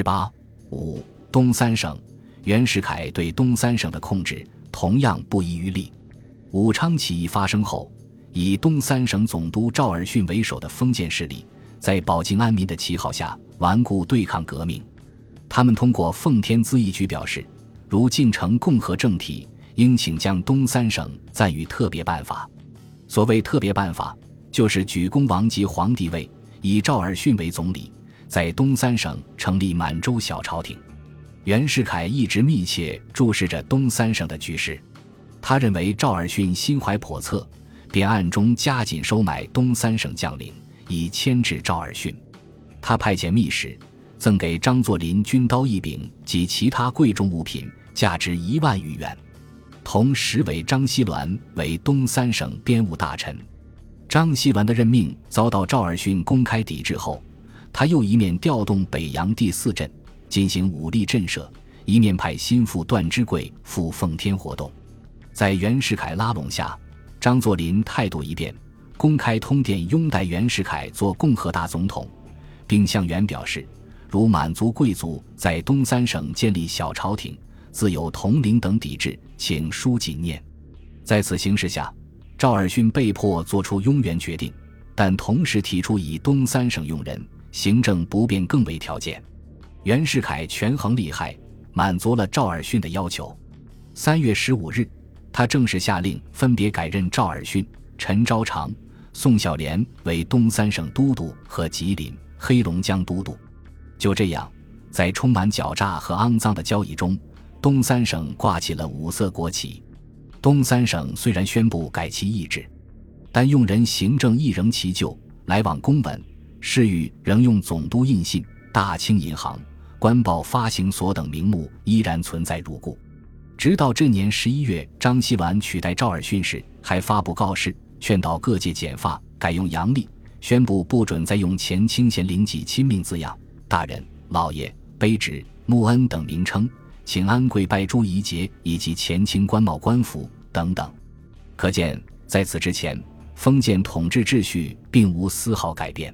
18.5 东三省，袁世凯对东三省的控制同样不遗余力。武昌起义发生后，以东三省总督赵尔巽为首的封建势力在保境安民的旗号下顽固对抗革命。他们通过奉天咨议局表示，如进城共和政体，应请将东三省暂予特别办法。所谓特别办法，就是举恭王及皇帝位，以赵尔巽为总理，在东三省成立满洲小朝廷。袁世凯一直密切注视着东三省的局势，他认为赵尔巽心怀叵测，便暗中加紧收买东三省将领，以牵制赵尔巽。他派遣密使赠给张作霖军刀一柄及其他贵重物品，价值1万余元。同时为张锡銮为东三省边务大臣。张锡銮的任命遭到赵尔巽公开抵制后，他又一面调动北洋第四镇进行武力震慑，一面派心腹段之贵赴奉天活动。在袁世凯拉拢下，张作霖态度一变，公开通电拥戴袁世凯做共和大总统，并向袁表示，如满族贵族在东三省建立小朝廷，自有统领等抵制，请书谨念。在此形势下，赵尔巽被迫做出拥袁决定，但同时提出以东三省用人，行政不便更为条件。袁世凯权衡利害，满足了赵尔巽的要求。3月15日，他正式下令分别改任赵尔巽、陈昭常、宋孝濂为东三省都督和吉林、黑龙江都督。就这样，在充满狡诈和肮脏的交易中，东三省挂起了5色国旗。东三省虽然宣布改旗易帜，但用人行政亦仍其旧，来往公文、事务仍用总督印信、大清银行、官报发行所等名目依然存在如故。直到这年11月，张锡銮取代赵尔巽时，还发布告示，劝导各界剪发，改用阳历，宣布不准再用前清咸陵及亲命字样、大人、老爷、卑职、穆恩等名称，请安跪拜诸仪节以及前清官帽官服等等。可见，在此之前，封建统治秩序并无丝毫改变。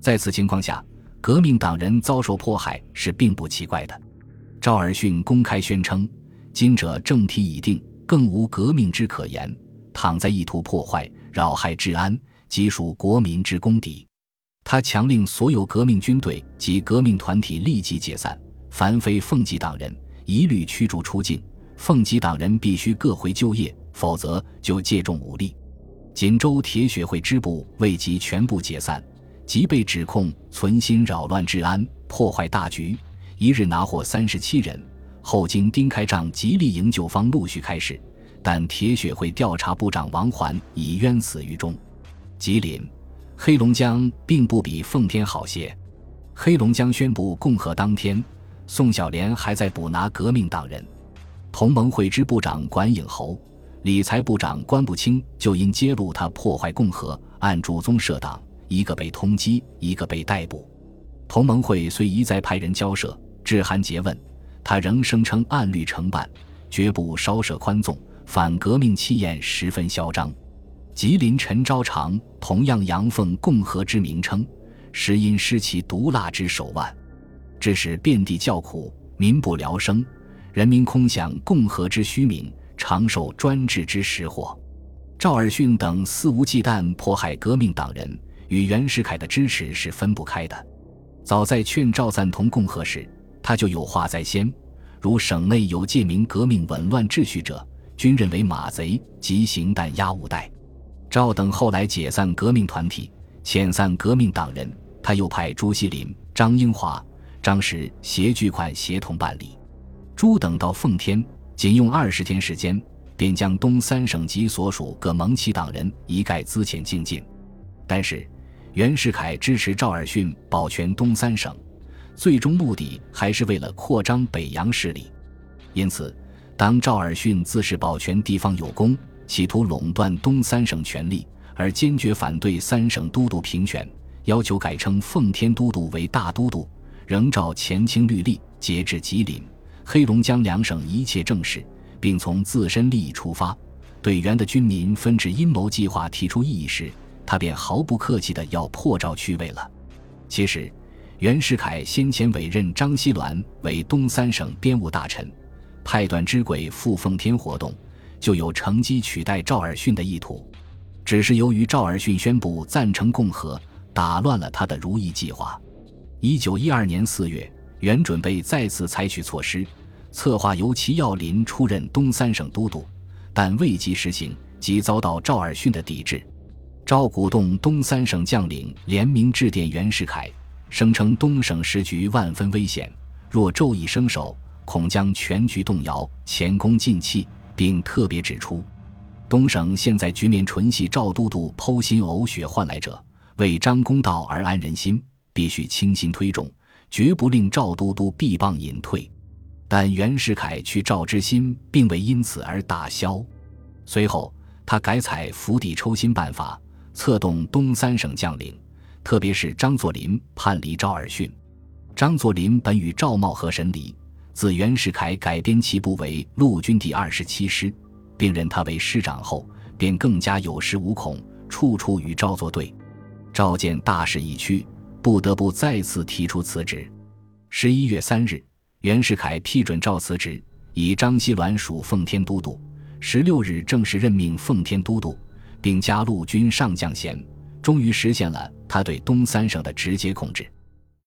在此情况下，革命党人遭受迫害是并不奇怪的。赵尔巽公开宣称，今者政体已定，更无革命之可言，倘在意图破坏、扰害治安，即属国民之公敌。他强令所有革命军队及革命团体立即解散，凡非奉集党人，一律驱逐出境，奉集党人必须各回就业，否则就借重武力。锦州铁血会支部未及全部解散，即被指控存心扰乱治安，破坏大局，一日拿获37人。后经丁开仗极力营救方陆续开始，但铁血会调查部长王环已冤死于中。吉林、黑龙江并不比奉天好些。黑龙江宣布共和当天，宋小莲还在捕拿革命党人，同盟会支部长管颖侯、理财部长关步清就因揭露他破坏共和、暗助宗社党，一个被通缉，一个被逮捕。同盟会虽一再派人交涉，致函诘问，他仍声称按律惩办，绝不稍涉宽纵，反革命气焰十分嚣张。吉林陈昭常同样扬奉共和之名称，时因失其毒辣之手腕，致使遍地叫苦，民不聊生，人民空想共和之虚名，常受专制之实惑。赵尔巽等肆无忌惮迫害革命党人，与袁世凯的支持是分不开的。早在劝赵赞同共和时，他就有话在先，如省内有借名革命紊乱秩序者，均认为马贼，即行弹压无怠。赵等后来解散革命团体，遣散革命党人，他又派朱锡林、张英华、当时携巨款协同办理。朱等到奉天，仅用20天时间，便将东三省及所属各盟旗党人一概资遣净尽。但是，袁世凯支持赵尔巽保全东三省，最终目的还是为了扩张北洋势力。因此，当赵尔巽自恃保全地方有功，企图垄断东三省权力，而坚决反对三省都督平权，要求改称奉天都督为大都督，仍照前清律例节制吉林、黑龙江2省一切政事，并从自身利益出发，对袁的军民分治阴谋计划提出异议时，他便毫不客气地要破赵去位了。其实，袁世凯先前委任张锡銮为东三省边务大臣，派段之轨赴奉天活动，就有乘机取代赵尔巽的意图。只是由于赵尔巽宣布赞成共和，打乱了他的如意计划。1912年4月，原准备再次采取措施，策划由祁耀林出任东三省都督，但未及实行，即遭到赵尔巽的抵制。赵鼓动东三省将领联名致电袁世凯，声称东省时局万分危险，若骤一伸手，恐将全局动摇，前功尽弃，并特别指出东省现在局面纯系赵都督剖心呕血换来者，为张公道而安人心，必须倾心推重，绝不令赵都督臂膀隐退。但袁世凯去赵之心并未因此而打消。随后他改采釜底抽薪办法，策动东三省将领，特别是张作霖叛离赵尔巽。张作霖本与赵茂和神离，自袁世凯改编其部为陆军第27师，并任他为师长后，便更加有恃无恐，处处与赵作对。赵见大势已去，不得不再次提出辞职。11月3日，袁世凯批准赵辞职，以张锡銮属奉天都督。16日正式任命奉天都督，并加陆军上将衔，终于实现了他对东三省的直接控制。